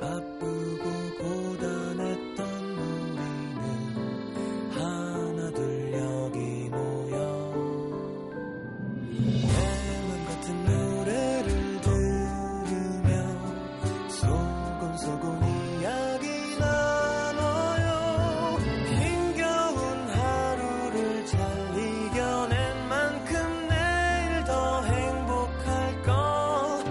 바쁘고 고단했던 우리는 하나 둘 여기 모여 내 맘 같은 노래를 들으며 소곤소곤 이야기 나눠요. 힘겨운 하루를 잘 이겨낸 만큼 내일 더 행복할 거예요.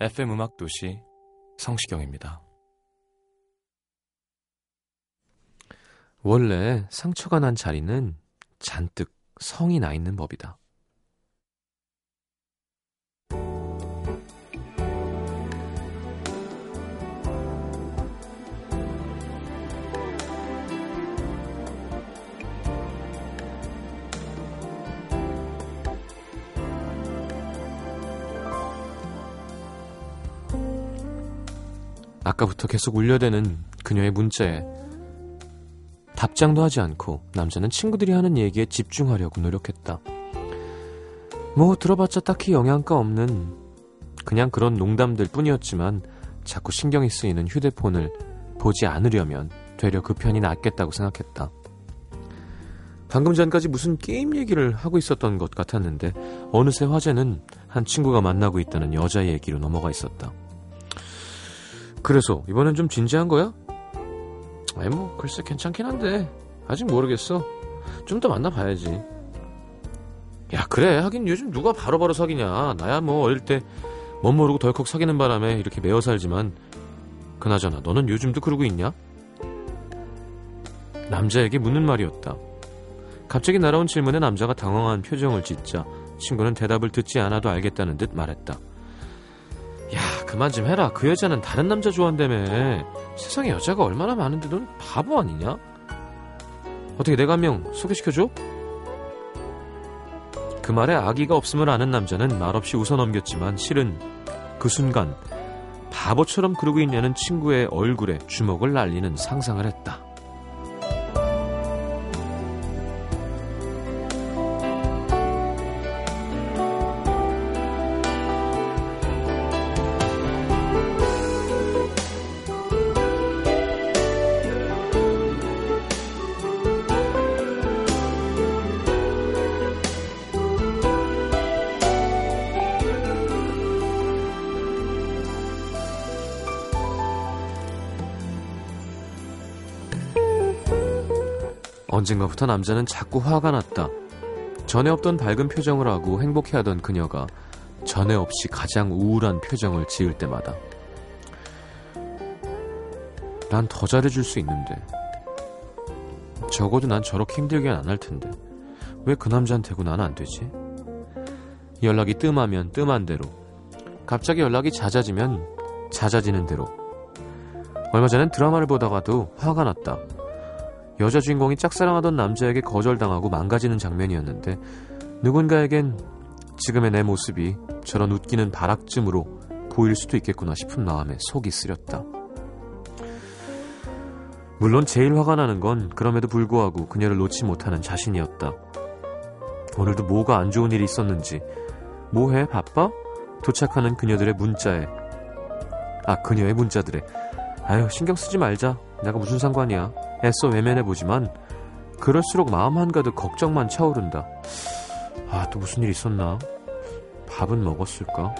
FM 음악도시 성시경입니다. 원래 상처가 난 자리는 잔뜩 성이 나 있는 법이다. 아까부터 계속 울려대는 그녀의 문자에 답장도 하지 않고 남자는 친구들이 하는 얘기에 집중하려고 노력했다. 뭐 들어봤자 딱히 영향가 없는 그냥 그런 농담들 뿐이었지만 자꾸 신경이 쓰이는 휴대폰을 보지 않으려면 되려 그 편이 낫겠다고 생각했다. 방금 전까지 무슨 게임 얘기를 하고 있었던 것 같았는데 어느새 화제는 한 친구가 만나고 있다는 여자 얘기로 넘어가 있었다. 그래서 이번엔 좀 진지한 거야? 아니 뭐 글쎄 괜찮긴 한데 아직 모르겠어. 좀 더 만나봐야지. 야 그래 하긴 요즘 누가 바로바로 사귀냐. 나야 뭐 어릴 때 멋 모르고 덜컥 사귀는 바람에 이렇게 매어 살지만 그나저나 너는 요즘도 그러고 있냐? 남자에게 묻는 말이었다. 갑자기 날아온 질문에 남자가 당황한 표정을 짓자 친구는 대답을 듣지 않아도 알겠다는 듯 말했다. 야 그만 좀 해라. 그 여자는 다른 남자 좋아한다며. 세상에 여자가 얼마나 많은데 넌 바보 아니냐? 어떻게 내가 한 명 소개시켜줘? 그 말에 악의가 없음을 아는 남자는 말없이 웃어넘겼지만 실은 그 순간 바보처럼 그러고 있냐는 친구의 얼굴에 주먹을 날리는 상상을 했다. 언젠가부터 남자는 자꾸 화가 났다. 전에 없던 밝은 표정을 하고 행복해하던 그녀가 전에 없이 가장 우울한 표정을 지을 때마다 난 더 잘해줄 수 있는데 적어도 난 저렇게 힘들게 안 할 텐데 왜 그 남자한테고 나는 안 되지? 연락이 뜸하면 뜸한 대로 갑자기 연락이 잦아지면 잦아지는 대로 얼마 전엔 드라마를 보다가도 화가 났다. 여자 주인공이 짝사랑하던 남자에게 거절당하고 망가지는 장면이었는데 누군가에겐 지금의 내 모습이 저런 웃기는 발악쯤으로 보일 수도 있겠구나 싶은 마음에 속이 쓰렸다. 물론 제일 화가 나는 건 그럼에도 불구하고 그녀를 놓지 못하는 자신이었다. 오늘도 뭐가 안 좋은 일이 있었는지 뭐해? 바빠? 도착하는 그녀들의 문자에 그녀의 문자들에 아유 신경 쓰지 말자. 내가 무슨 상관이야. 애써 외면해보지만 그럴수록 마음 한가득 걱정만 차오른다. 또 무슨 일 있었나? 밥은 먹었을까?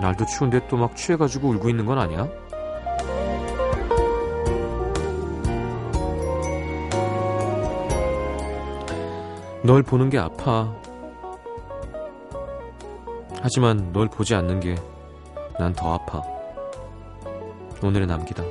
날도 추운데 또 막 취해가지고 울고 있는 건 아니야? 널 보는 게 아파. 하지만 널 보지 않는 게 난 더 아파. 오늘의 남기다.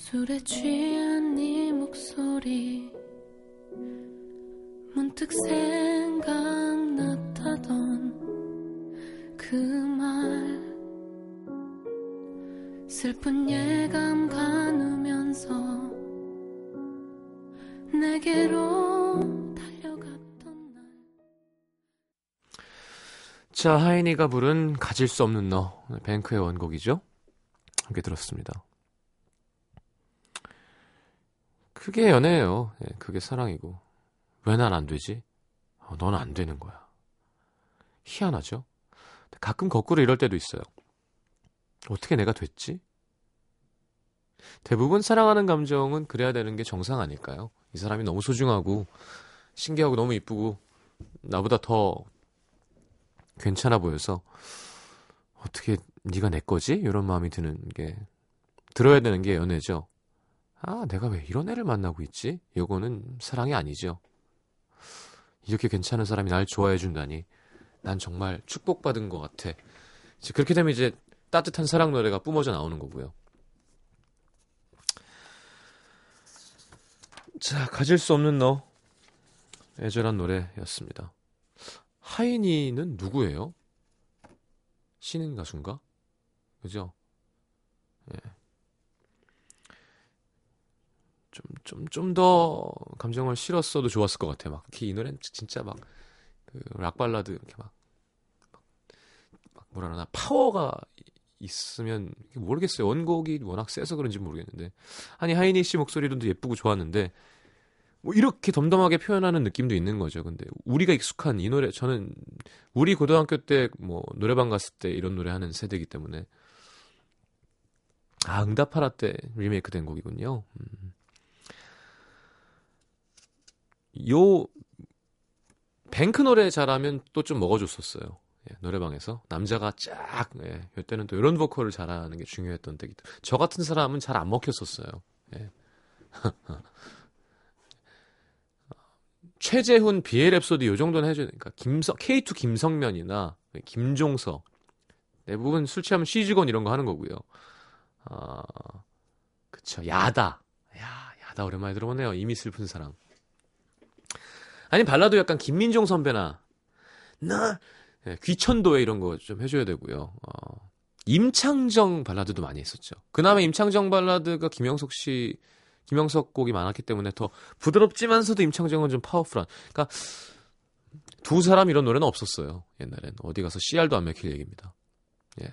술에 취한 네 목소리 문득 생각났다던 그 말 슬픈 예감 가누면서 내게로 달려갔던 날. 자, 하이니가 부른 가질 수 없는 너, 뱅크의 원곡이죠. 함께 들었습니다. 그게 연애예요. 예, 그게 사랑이고. 왜 난 안 되지? 넌 안 되는 거야. 희한하죠? 가끔 거꾸로 이럴 때도 있어요. 어떻게 내가 됐지? 대부분 사랑하는 감정은 그래야 되는 게 정상 아닐까요? 이 사람이 너무 소중하고 신기하고 너무 이쁘고 나보다 더 괜찮아 보여서 어떻게 네가 내 거지? 이런 마음이 드는 게 들어야 되는 게 연애죠. 아, 내가 왜 이런 애를 만나고 있지? 이거는 사랑이 아니죠. 이렇게 괜찮은 사람이 날 좋아해 준다니 난 정말 축복받은 것 같아. 이제 그렇게 되면 이제 따뜻한 사랑 노래가 뿜어져 나오는 거고요. 자, 가질 수 없는 너, 애절한 노래였습니다. 하이니는 누구예요? 신인 가수인가? 그죠? 예. 좀 더 감정을 실었어도 좋았을 것 같아. 막 특히 이 노래는 진짜 막 그 락 발라드 이렇게 막 뭐라 그러나 파워가 있으면 모르겠어요. 원곡이 워낙 세서 그런지 모르겠는데, 아니 하이니 씨 목소리도 예쁘고 좋았는데 뭐 이렇게 덤덤하게 표현하는 느낌도 있는 거죠. 근데 우리가 익숙한 이 노래, 저는 우리 고등학교 때 뭐 노래방 갔을 때 이런 노래 하는 세대이기 때문에. 아, 응답하라 때 리메이크 된 곡이군요. 요 뱅크 노래 잘하면 또 좀 먹어줬었어요. 예, 노래방에서 남자가 쫙, 예, 이때는 또 이런 보컬을 잘하는 게 중요했던 때기 때문에 저 같은 사람은 잘 안 먹혔었어요. 예. 최재훈 비엘 랩소디 요 정도는 해줘야 되니까. K2 김성면이나 김종석, 대부분 술 취하면 시즈건 이런 거 하는 거고요. 아, 그쵸. 야다 오랜만에 들어보네요. 이미 슬픈 사랑. 아니 발라도 약간 김민종 선배나 나, 네, 귀천도에 이런 거 좀 해줘야 되고요. 임창정 발라드도 많이 했었죠. 그나마 임창정 발라드가 김영석 곡이 많았기 때문에 더 부드럽지만서도 임창정은 좀 파워풀한. 그러니까 두 사람 이런 노래는 없었어요. 옛날엔 어디 가서 CR도 안 맥힐 얘기입니다. 예.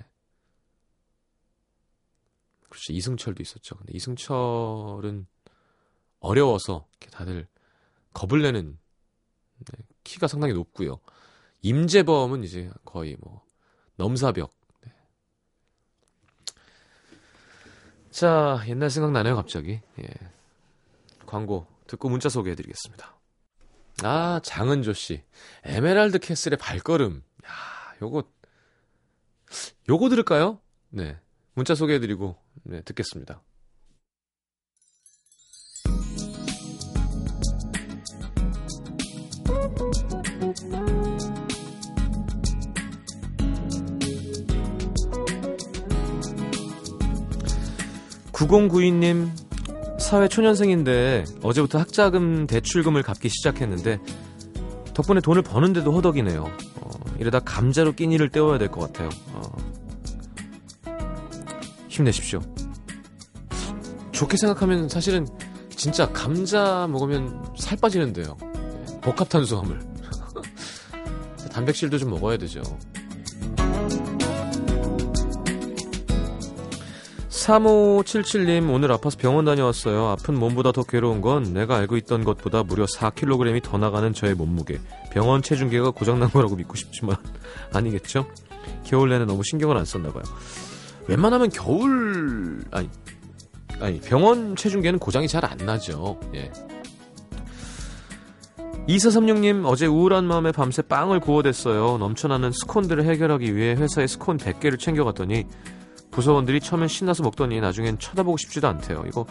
그렇죠. 이승철도 있었죠. 근데 이승철은 어려워서 이렇게 다들 겁을 내는, 네, 키가 상당히 높고요. 임재범은 이제 거의 뭐 넘사벽. 네. 자, 옛날 생각나네요 갑자기. 예. 광고 듣고 문자 소개해드리겠습니다. 아, 장은조씨 에메랄드 캐슬의 발걸음. 야, 요거 들을까요? 네, 문자 소개해드리고, 네, 듣겠습니다. 구공구이님, 사회 초년생인데 어제부터 학자금 대출금을 갚기 시작했는데 덕분에 돈을 버는데도 허덕이네요. 이러다 감자로 끼니를 때워야 될 것 같아요. 힘내십시오. 좋게 생각하면 사실은 진짜 감자 먹으면 살 빠지는데요. 복합탄수화물. 단백질도 좀 먹어야 되죠. 3577님, 오늘 아파서 병원 다녀왔어요. 아픈 몸보다 더 괴로운 건 내가 알고 있던 것보다 무려 4kg이 더 나가는 저의 몸무게. 병원 체중계가 고장난 거라고 믿고 싶지만 아니겠죠? 겨울 내내 너무 신경을 안 썼나 봐요. 웬만하면 아니 병원 체중계는 고장이 잘 안 나죠. 예. 2436님, 어제 우울한 마음에 밤새 빵을 구워댔어요. 넘쳐나는 스콘들을 해결하기 위해 회사에 스콘 100개를 챙겨갔더니 부서원들이 처음엔 신나서 먹더니 나중엔 쳐다보고 싶지도 않대요. 이거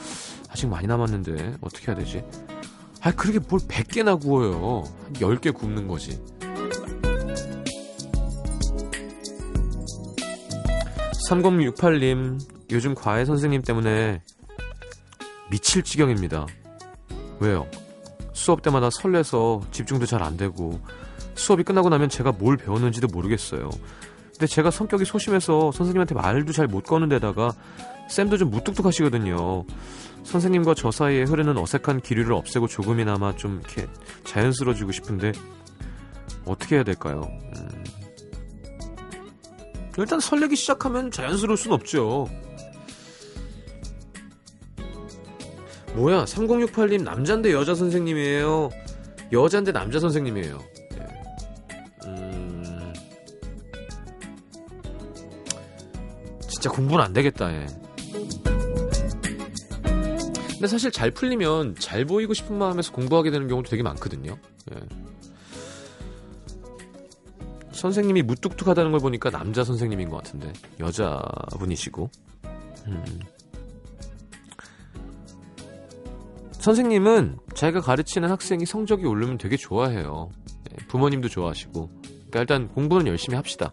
아직 많이 남았는데 어떻게 해야 되지? 아, 그렇게 뭘 100개나 구워요. 한 10개 굽는 거지. 3068님, 요즘 과외 선생님 때문에 미칠 지경입니다. 왜요? 수업 때마다 설레서 집중도 잘 안 되고 수업이 끝나고 나면 제가 뭘 배웠는지도 모르겠어요. 근데 제가 성격이 소심해서 선생님한테 말도 잘 못 거는 데다가 쌤도 좀 무뚝뚝하시거든요. 선생님과 저 사이에 흐르는 어색한 기류를 없애고 조금이나마 좀 이렇게 자연스러워지고 싶은데 어떻게 해야 될까요? 일단 설레기 시작하면 자연스러울 순 없죠. 뭐야, 3068님 남잔데 여자 선생님이에요. 여잔데 남자 선생님이에요. 진짜 공부는 안 되겠다. 예. 근데 사실 잘 풀리면 잘 보이고 싶은 마음에서 공부하게 되는 경우도 되게 많거든요. 예. 선생님이 무뚝뚝하다는 걸 보니까 남자 선생님인 것 같은데 여자분이시고. 선생님은 자기가 가르치는 학생이 성적이 오르면 되게 좋아해요. 부모님도 좋아하시고. 그러니까 일단 공부는 열심히 합시다.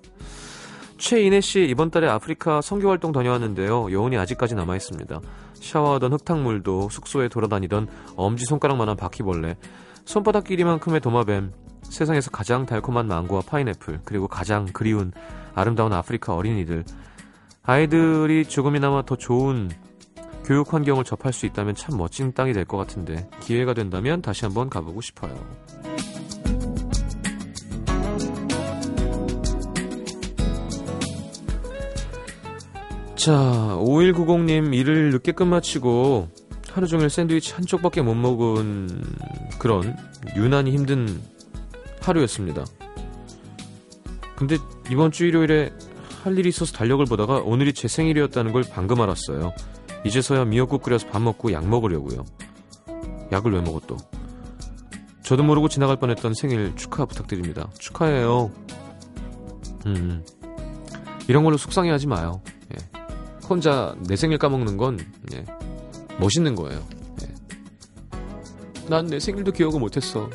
최인혜씨, 이번 달에 아프리카 선교활동 다녀왔는데요, 여운이 아직까지 남아있습니다. 샤워하던 흙탕물도, 숙소에 돌아다니던 엄지손가락만한 바퀴벌레, 손바닥 길이만큼의 도마뱀, 세상에서 가장 달콤한 망고와 파인애플, 그리고 가장 그리운 아름다운 아프리카 어린이들. 아이들이 조금이나마 더 좋은 교육 환경을 접할 수 있다면 참 멋진 땅이 될 것 같은데, 기회가 된다면 다시 한번 가보고 싶어요. 자, 5190님, 일을 늦게끔 마치고 하루 종일 샌드위치 한쪽밖에 못 먹은 그런 유난히 힘든 하루였습니다. 근데 이번 주 일요일에 할 일이 있어서 달력을 보다가 오늘이 제 생일이었다는 걸 방금 알았어요. 이제서야 미역국 끓여서 밥 먹고 약 먹으려고요. 약을 왜 먹어 또. 저도 모르고 지나갈 뻔했던 생일 축하 부탁드립니다. 축하해요. 이런 걸로 속상해하지 마요. 예. 혼자 내 생일 까먹는 건 예. 멋있는 거예요. 예. 난 내 생일도 기억을 못했어.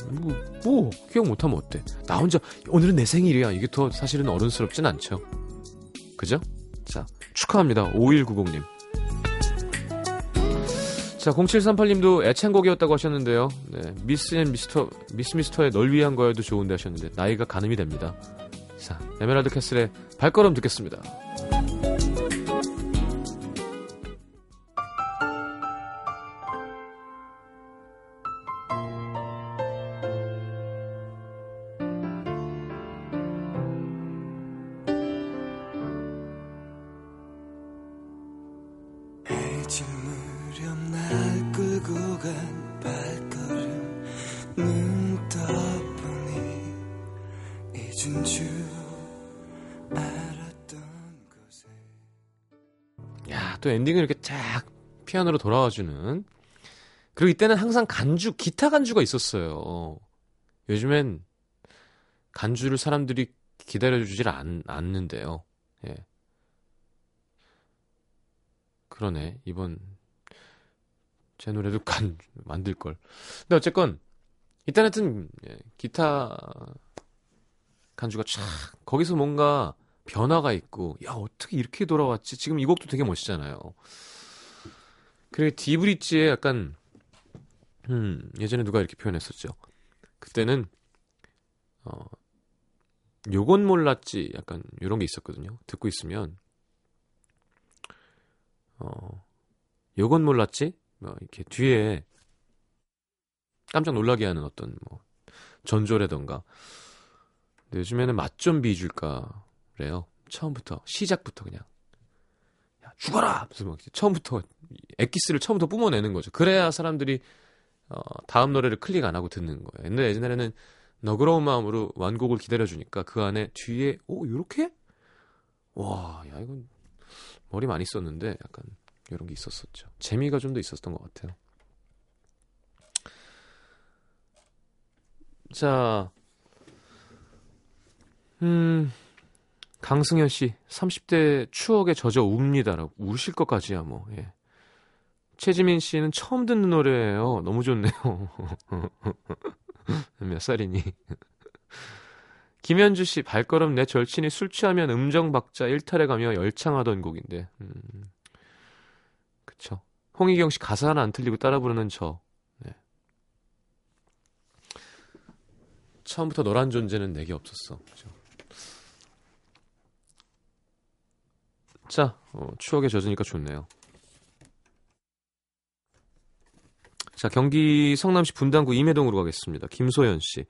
뭐 기억 못하면 어때. 나 혼자 오늘은 내 생일이야. 이게 더 사실은 어른스럽진 않죠. 그죠? 자, 축하합니다. 5190님. 자, 0738님도 애창곡이었다고 하셨는데요. 네, 미스 미스터의 널 위한 거여도 좋은데 하셨는데 나이가 가늠이 됩니다. 자, 에메랄드 캐슬의 발걸음 듣겠습니다. 또 엔딩을 이렇게 쫙 피아노로 돌아와주는. 그리고 이때는 항상 간주, 기타 간주가 있었어요. 요즘엔 간주를 사람들이 기다려주질 않는데요. 예. 그러네. 이번 제 노래도 간주 만들걸. 근데 어쨌건 이때는 하여튼 예, 기타 간주가 쫙 거기서 뭔가 변화가 있고, 야, 어떻게 이렇게 돌아왔지? 지금 이 곡도 되게 멋있잖아요. 그리고 디브릿지에 약간, 예전에 누가 이렇게 표현했었죠. 그때는, 요건 몰랐지. 약간, 요런 게 있었거든요. 듣고 있으면, 요건 몰랐지? 뭐, 이렇게 뒤에 깜짝 놀라게 하는 어떤, 뭐, 전조라던가. 근데 요즘에는 맛 좀 비줄까. 그래요. 처음부터 시작부터 그냥 야, 죽어라! 무슨 막 처음부터 엑기스를 처음부터 뿜어내는 거죠. 그래야 사람들이 다음 노래를 클릭 안 하고 듣는 거예요. 근데 옛날에는 너그러운 마음으로 완곡을 기다려주니까 그 안에 뒤에 오 요렇게? 와, 야 이건 머리 많이 썼는데 약간 이런 게 있었었죠. 재미가 좀 더 있었던 것 같아요. 자, 강승현 씨, 30대 추억에 젖어 웁니다라고. 우실 것까지야 뭐. 예. 최지민 씨는 처음 듣는 노래예요. 너무 좋네요. 몇 살이니? 김현주 씨, 발걸음 내 절친이 술 취하면 음정 박자 일탈해 가며 열창하던 곡인데. 그쵸. 홍희경 씨 가사 하나 안 틀리고 따라 부르는 저. 네. 처음부터 너란 존재는 내게 없었어. 그렇죠? 자, 추억에 젖으니까 좋네요. 자, 경기 성남시 분당구 임해동으로 가겠습니다. 김소연 씨.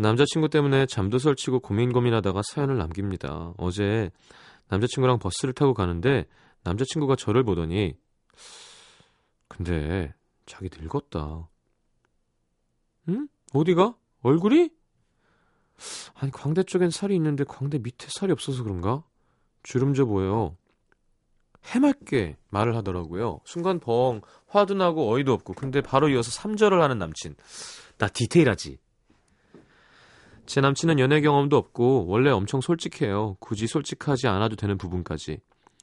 남자친구 때문에 잠도 설치고 고민하다가 사연을 남깁니다. 어제 남자친구랑 버스를 타고 가는데 남자친구가 저를 보더니 근데 자기 늙었다. 응? 어디가? 얼굴이? 아니 광대 쪽엔 살이 있는데 광대 밑에 살이 없어서 그런가? 주름져 보여. 해맑게 말을 하더라고요. 순간 벙 화도 나고 어이도 없고. 근데 바로 이어서 3절을 하는 남친. 나 디테일하지. 제 남친은 연애 경험도 없고 원래 엄청 솔직해요. 굳이 솔직하지 않아도 되는 부분까지.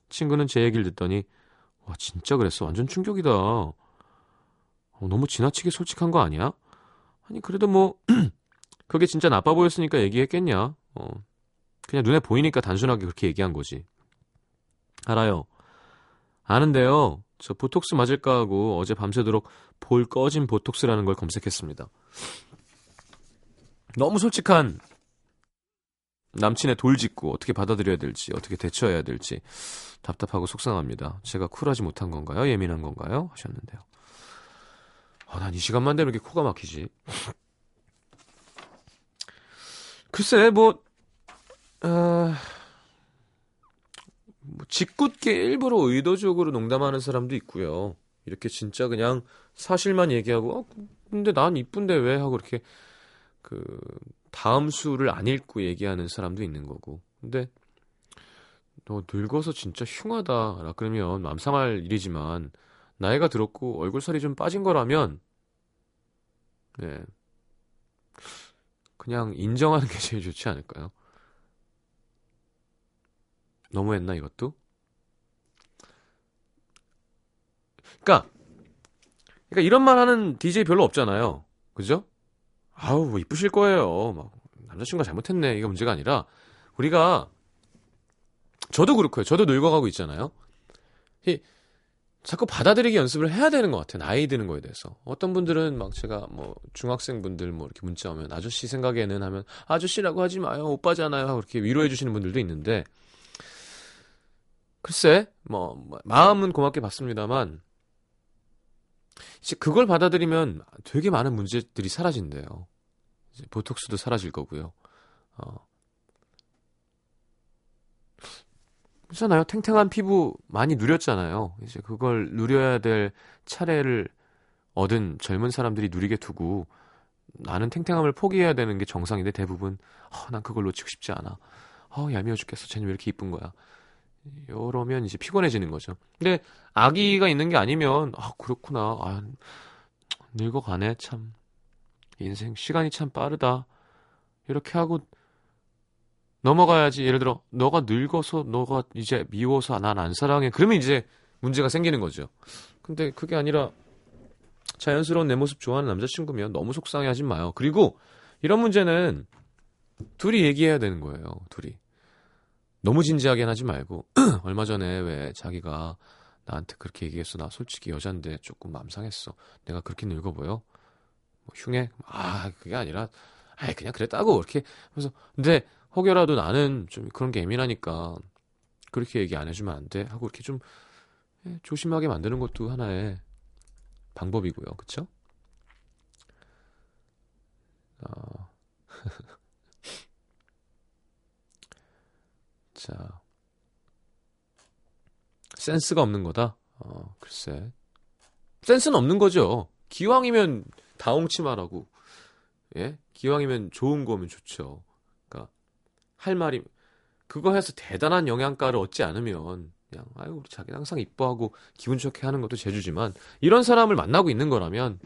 친구는 제 얘기를 듣더니 와 진짜 그랬어. 완전 충격이다. 너무 지나치게 솔직한 거 아니야? 아니 그래도 뭐 그게 진짜 나빠 보였으니까 얘기했겠냐. 그냥 눈에 보이니까 단순하게 그렇게 얘기한 거지. 알아요. 아는데요. 저 보톡스 맞을까 하고 어제 밤새도록 볼 꺼진 보톡스라는 걸 검색했습니다. 너무 솔직한 남친의 돌직구. 어떻게 받아들여야 될지, 어떻게 대처해야 될지 답답하고 속상합니다. 제가 쿨하지 못한 건가요? 예민한 건가요? 하셨는데요. 난 이 시간만 되면 이렇게 코가 막히지. 글쎄 뭐 짓궂게 일부러 의도적으로 농담하는 사람도 있고요. 이렇게 진짜 그냥 사실만 얘기하고 근데 난 이쁜데 왜? 하고 이렇게 그 다음 수를 안 읽고 얘기하는 사람도 있는 거고. 근데 너 늙어서 진짜 흉하다 라 그러면 맘 상할 일이지만 나이가 들었고 얼굴살이 좀 빠진 거라면 네. 그냥 인정하는 게 제일 좋지 않을까요? 너무했나 이것도? 그러니까 이런 말 하는 DJ 별로 없잖아요. 그죠? 아우 뭐 이쁘실 거예요. 막 남자친구가 잘못했네. 이거 문제가 아니라 우리가 저도 그렇고요. 저도 늙어가고 있잖아요. 자꾸 받아들이기 연습을 해야 되는 것 같아요. 나이 드는 거에 대해서. 어떤 분들은 막 제가 뭐 중학생분들 뭐 이렇게 문자 오면 아저씨 생각에는 하면 아저씨라고 하지 마요. 오빠잖아요. 하고 이렇게 위로해 주시는 분들도 있는데 글쎄 뭐 마음은 고맙게 받습니다만 이제 그걸 받아들이면 되게 많은 문제들이 사라진대요. 이제 보톡스도 사라질 거고요. 그렇잖아요. 탱탱한 피부 많이 누렸잖아요. 이제 그걸 누려야 될 차례를 얻은 젊은 사람들이 누리게 두고 나는 탱탱함을 포기해야 되는 게 정상인데 대부분 난 그걸 놓치고 싶지 않아. 얄미워 죽겠어. 쟤는 왜 이렇게 이쁜 거야. 이러면 이제 피곤해지는 거죠. 근데 아기가 있는 게 아니면 그렇구나. 늙어가네. 참 인생 시간이 참 빠르다. 이렇게 하고 넘어가야지. 예를 들어 너가 늙어서 너가 이제 미워서 난 안 사랑해. 그러면 이제 문제가 생기는 거죠. 근데 그게 아니라 자연스러운 내 모습 좋아하는 남자친구면 너무 속상해하지 마요. 그리고 이런 문제는 둘이 얘기해야 되는 거예요. 둘이. 너무 진지하게는 하지 말고 얼마 전에 왜 자기가 나한테 그렇게 얘기했어. 나 솔직히 여잔데 조금 마음 상했어. 내가 그렇게 늙어 보여? 뭐 흉해? 그게 아니라 그냥 그랬다고 이렇게 하면서 근데 혹여라도 나는 좀 그런 게 예민하니까 그렇게 얘기 안 해주면 안 돼 하고 이렇게 좀 조심하게 만드는 것도 하나의 방법이고요. 그쵸? 자, 센스가 없는 거다? 글쎄 센스는 없는 거죠. 기왕이면 다홍치 말하고 예? 기왕이면 좋은 거면 좋죠. 그러니까 할 말이 그거 해서 대단한 영양가를 얻지 않으면 그냥 우리 자기는 항상 이뻐하고 기분 좋게 하는 것도 재주지만 이런 사람을 만나고 있는 거라면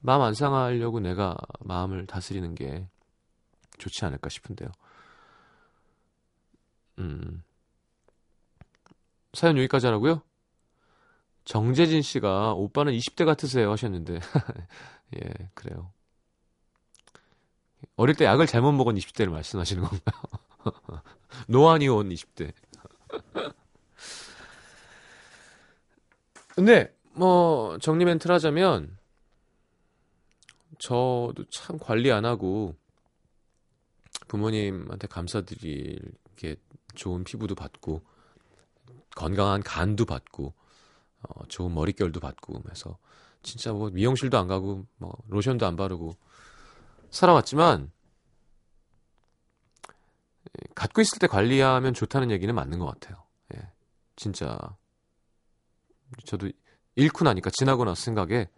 마음 안 상하려고 내가 마음을 다스리는 게 좋지 않을까 싶은데요. 사연 여기까지 하라고요? 정재진 씨가 오빠는 20대 같으세요 하셨는데 예 그래요. 어릴 때 약을 잘못 먹은 20대를 말씀하시는 건가요? 노안이 온 20대. 근데 뭐 정리 멘트를 하자면 저도 참 관리 안 하고 부모님한테 감사드릴 게 좋은 피부도 받고 건강한 간도 받고 좋은 머릿결도 받고 그래서 진짜 뭐 미용실도 안 가고 뭐 로션도 안 바르고 살아왔지만 갖고 있을 때 관리하면 좋다는 얘기는 맞는 것 같아요. 예, 진짜 저도 잃고 나니까 지나고 나서 생각에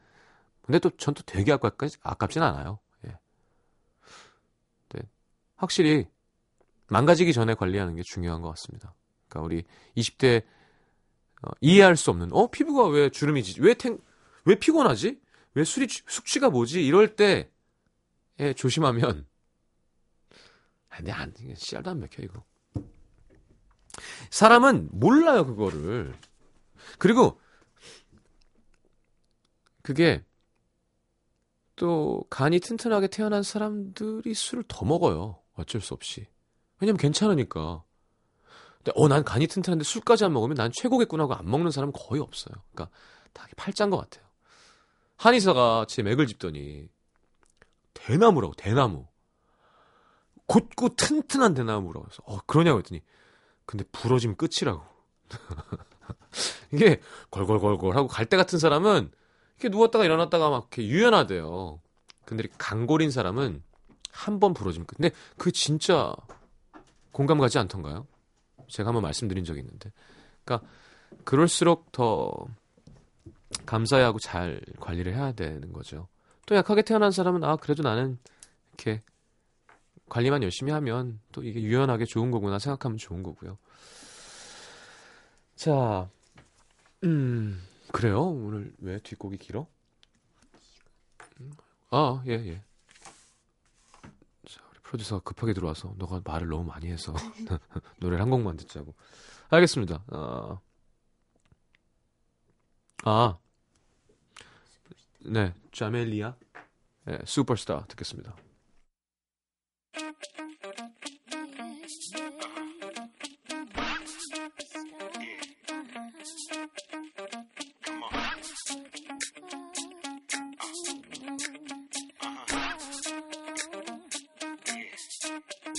근데 또 전 또 되게 아깝진 않아요. 예. 네, 확실히 망가지기 전에 관리하는 게 중요한 것 같습니다. 그러니까 우리 20대 이해할 수 없는 피부가 왜 주름이지? 왜 피곤하지? 왜 숙취가 뭐지? 이럴 때 예, 조심하면 근데 씨알도 안 맥혀 이거. 사람은 몰라요 그거를. 그리고 그게 또 간이 튼튼하게 태어난 사람들이 술을 더 먹어요. 어쩔 수 없이. 왜냐면 괜찮으니까. 근데 난 간이 튼튼한데 술까지 안 먹으면 난 최고겠구나 하고 안 먹는 사람은 거의 없어요. 그러니까 다 팔짱인 것 같아요. 한의사가 제 맥을 짚더니 대나무라고 대나무. 곧고 튼튼한 대나무라고 해서 그러냐고 했더니 근데 부러지면 끝이라고. 이게 걸걸걸걸 하고 갈대 같은 사람은 이렇게 누웠다가 일어났다가 막 이렇게 유연하대요. 근데 이렇게 강골인 사람은 한 번 부러지면 끝. 근데 그게 진짜 공감 가지 않던가요? 제가 한번 말씀드린 적이 있는데 그러니까 그럴수록 더 감사해 하고 잘 관리를 해야 되는 거죠. 또 약하게 태어난 사람은 그래도 나는 이렇게 관리만 열심히 하면 또 이게 유연하게 좋은 거구나 생각하면 좋은 거고요. 자, 그래요? 오늘 왜 뒷곡이 길어? 예. 자, 우리 프로듀서가 급하게 들어와서 너가 말을 너무 많이 해서 노래를 한 곡만 듣자고. 알겠습니다. 네, 자멜리아, 네, 슈퍼스타 듣겠습니다.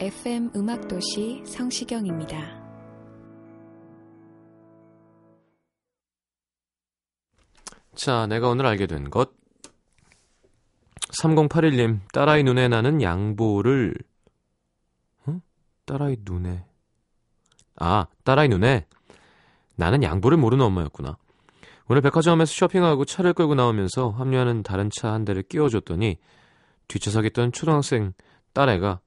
FM 음악도시 성시경입니다. 자, 내가 오늘 알게 된 것. 3081님, 딸아이 눈에 나는 양보를 딸아이 눈에 나는 양보를 모르는 엄마였구나. 오늘 백화점에서 쇼핑하고 차를 끌고 나오면서 합류하는 다른 차 한 대를 끼워줬더니 뒷좌석에 있던 초등학생 딸애가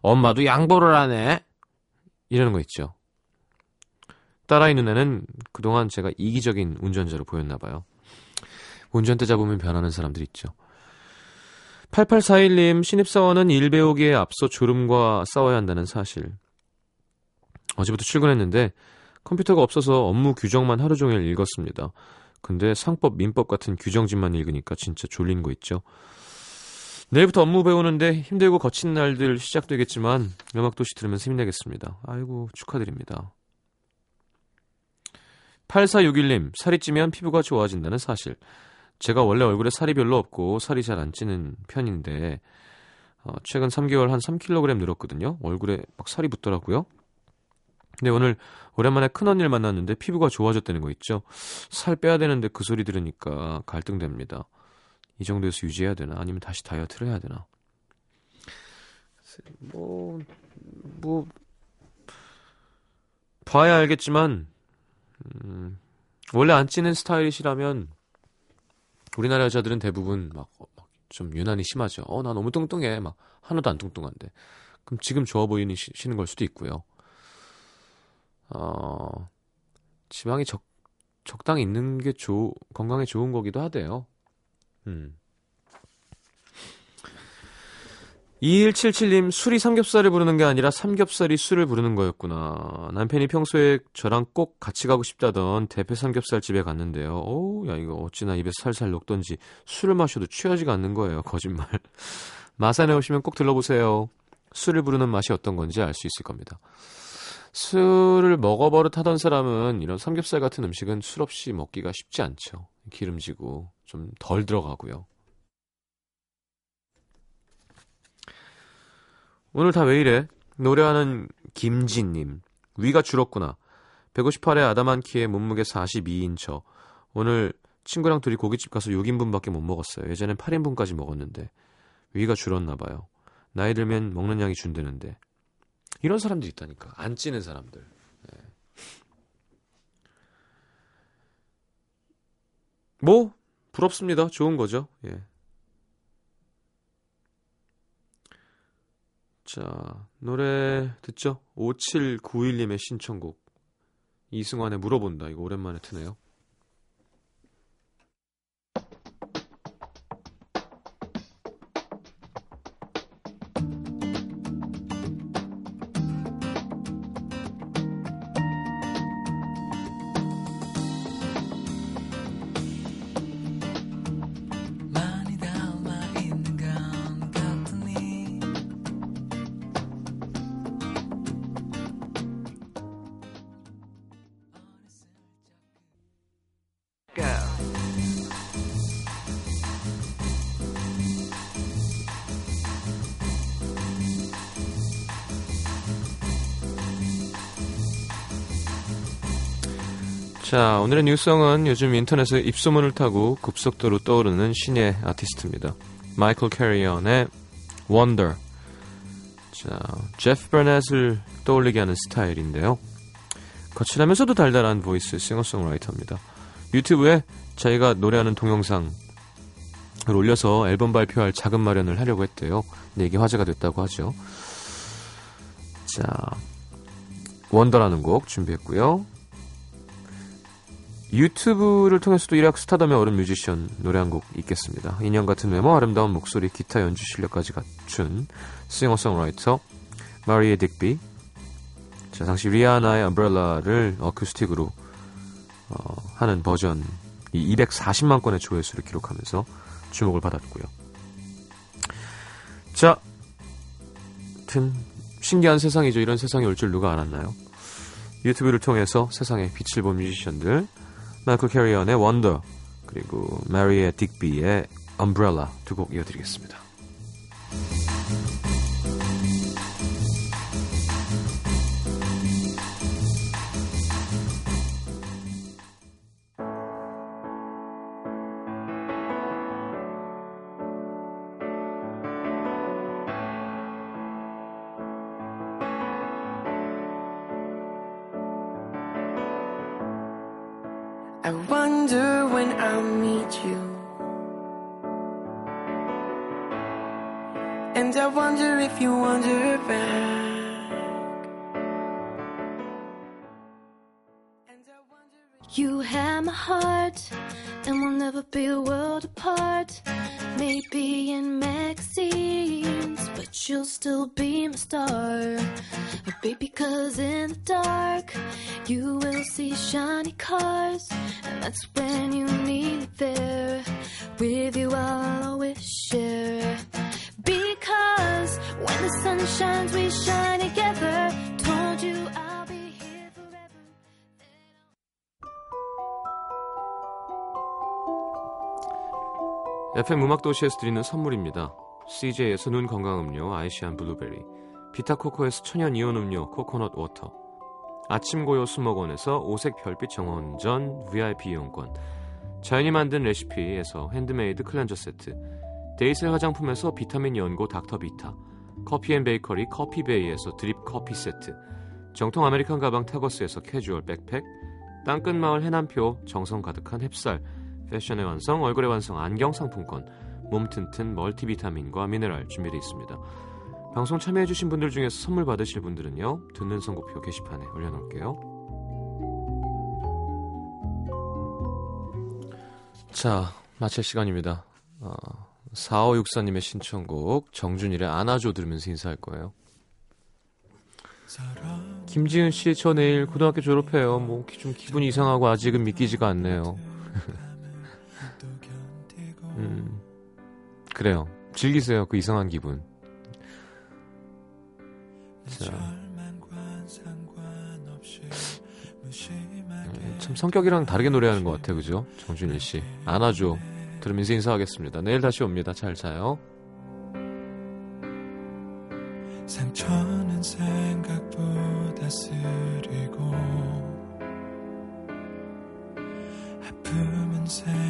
엄마도 양보를 하네 이러는 거 있죠. 딸아이 눈에는 그동안 제가 이기적인 운전자로 보였나 봐요. 운전대 잡으면 변하는 사람들 있죠. 8841님, 신입사원은 일 배우기에 앞서 졸음과 싸워야 한다는 사실. 어제부터 출근했는데 컴퓨터가 없어서 업무 규정만 하루 종일 읽었습니다. 근데 상법, 민법 같은 규정집만 읽으니까 진짜 졸린 거 있죠. 내일부터 업무 배우는데 힘들고 거친 날들 시작되겠지만 음악도시 들으면서 힘내겠습니다. 아이고, 축하드립니다. 8461님, 살이 찌면 피부가 좋아진다는 사실. 제가 원래 얼굴에 살이 별로 없고 살이 잘 안 찌는 편인데 최근 3개월 한 3kg 늘었거든요. 얼굴에 막 살이 붙더라고요. 근데 오늘 오랜만에 큰언니를 만났는데 피부가 좋아졌다는 거 있죠. 살 빼야 되는데 그 소리 들으니까 갈등됩니다. 이 정도에서 유지해야 되나? 아니면 다시 다이어트를 해야 되나? 봐야 알겠지만 원래 안 찌는 스타일이시라면 우리나라 여자들은 대부분 막 좀 유난히 심하죠. 나 너무 뚱뚱해. 막 하나도 안 뚱뚱한데. 그럼 지금 좋아 보이시는 걸 수도 있고요. 지방이 적당히 있는 게 건강에 좋은 거기도 하대요. 2177님, 술이 삼겹살을 부르는 게 아니라 삼겹살이 술을 부르는 거였구나. 남편이 평소에 저랑 꼭 같이 가고 싶다던 대패 삼겹살 집에 갔는데요. 야, 이거 어찌나 입에 살살 녹던지 술을 마셔도 취하지가 않는 거예요. 거짓말. 마산에 오시면 꼭 들러보세요. 술을 부르는 맛이 어떤 건지 알 수 있을 겁니다. 술을 먹어버릇하던 사람은 이런 삼겹살 같은 음식은 술 없이 먹기가 쉽지 않죠. 기름지고 좀 덜 들어가고요. 오늘 다 왜 이래? 노래하는 김진님. 위가 줄었구나. 158에 아담한 키에 몸무게 42인 저. 오늘 친구랑 둘이 고깃집 가서 6인분밖에 못 먹었어요. 예전엔 8인분까지 먹었는데 위가 줄었나 봐요. 나이 들면 먹는 양이 준대는데. 이런 사람들 있다니까. 안 찌는 사람들. 네. 뭐? 부럽습니다. 좋은 거죠. 예. 자, 노래 듣죠? 5791님의 신청곡 이승환의 물어본다. 이거 오랜만에 트네요. 자, 오늘의 뉴스성은 요즘 인터넷에 입소문을 타고 급속도로 떠오르는 신예 아티스트입니다. 마이클 캐리언의 Wonder. 자, 제프 버넷을 떠올리게 하는 스타일인데요. 거칠하면서도 달달한 보이스 싱어송라이터입니다. 유튜브에 자기가 노래하는 동영상을 올려서 앨범 발표할 자금 마련을 하려고 했대요. 근데 이게 화제가 됐다고 하죠. 자, 원더라는 곡 준비했고요. 유튜브를 통해서도 일약 스타덤의 어른 뮤지션 노래 한 곡 있겠습니다. 인형같은 외모, 아름다운 목소리, 기타 연주 실력까지 갖춘 싱어송라이터 마리에 딕비. 자, 당시 리아나의 Umbrella를 어쿠스틱으로 하는 버전이 240만 건의 조회수를 기록하면서 주목을 받았고요. 자, 하여튼 신기한 세상이죠. 이런 세상이 올 줄 누가 알았나요? 유튜브를 통해서 세상에 빛을 본 뮤지션들, 마이클 캐리언의 Wonder, 그리고 마리에 딕비의 Umbrella 두 곡 이어드리겠습니다. I wonder when I'll meet you, and I wonder if you wonder back. You have my heart, and we'll never be a world apart. Maybe in magazines, but you'll still be my star. Baby, 'cause in the dark, you will see shiny cars. And that's when you need me there. With you, I'll always share. Because when the sun shines, we shine together. Told you I'll be here forever. FM 음악도시에서 드리는 선물입니다. CJ에서 눈 건강음료 아이시안 블루베리, 비타코코에서 천연 이온 음료 코코넛 워터, 아침고요 수목원에서 오색 별빛 정원전 VIP 이용권, 자연이 만든 레시피에서 핸드메이드 클렌저 세트, 데이슬 화장품에서 비타민 연고 닥터비타, 커피앤베이커리 커피베이에서 드립 커피 세트, 정통 아메리칸 가방 타거스에서 캐주얼 백팩, 땅끝마을 해남표, 정성 가득한 햅쌀, 패션의 완성, 얼굴의 완성, 안경 상품권, 몸 튼튼 멀티비타민과 미네랄 준비되어 있습니다. 방송 참여해주신 분들 중에서 선물 받으실 분들은요, 듣는 선곡표 게시판에 올려놓을게요. 자, 마칠 시간입니다. 4564님의 신청곡 정준일의 안아줘 들으면서 인사할 거예요. 김지은씨, 저 내일 고등학교 졸업해요. 뭐 좀 기분이 이상하고 아직은 믿기지가 않네요. 그래요. 즐기세요, 그 이상한 기분. 자, 참 성격이랑 다르게 노래하는 것 같아요, 그죠? 정준일 씨, 안아줘 들으면서 인사하겠습니다. 내일 다시 옵니다. 잘 자요. 상처는 생각보다 쓰리고 아픔은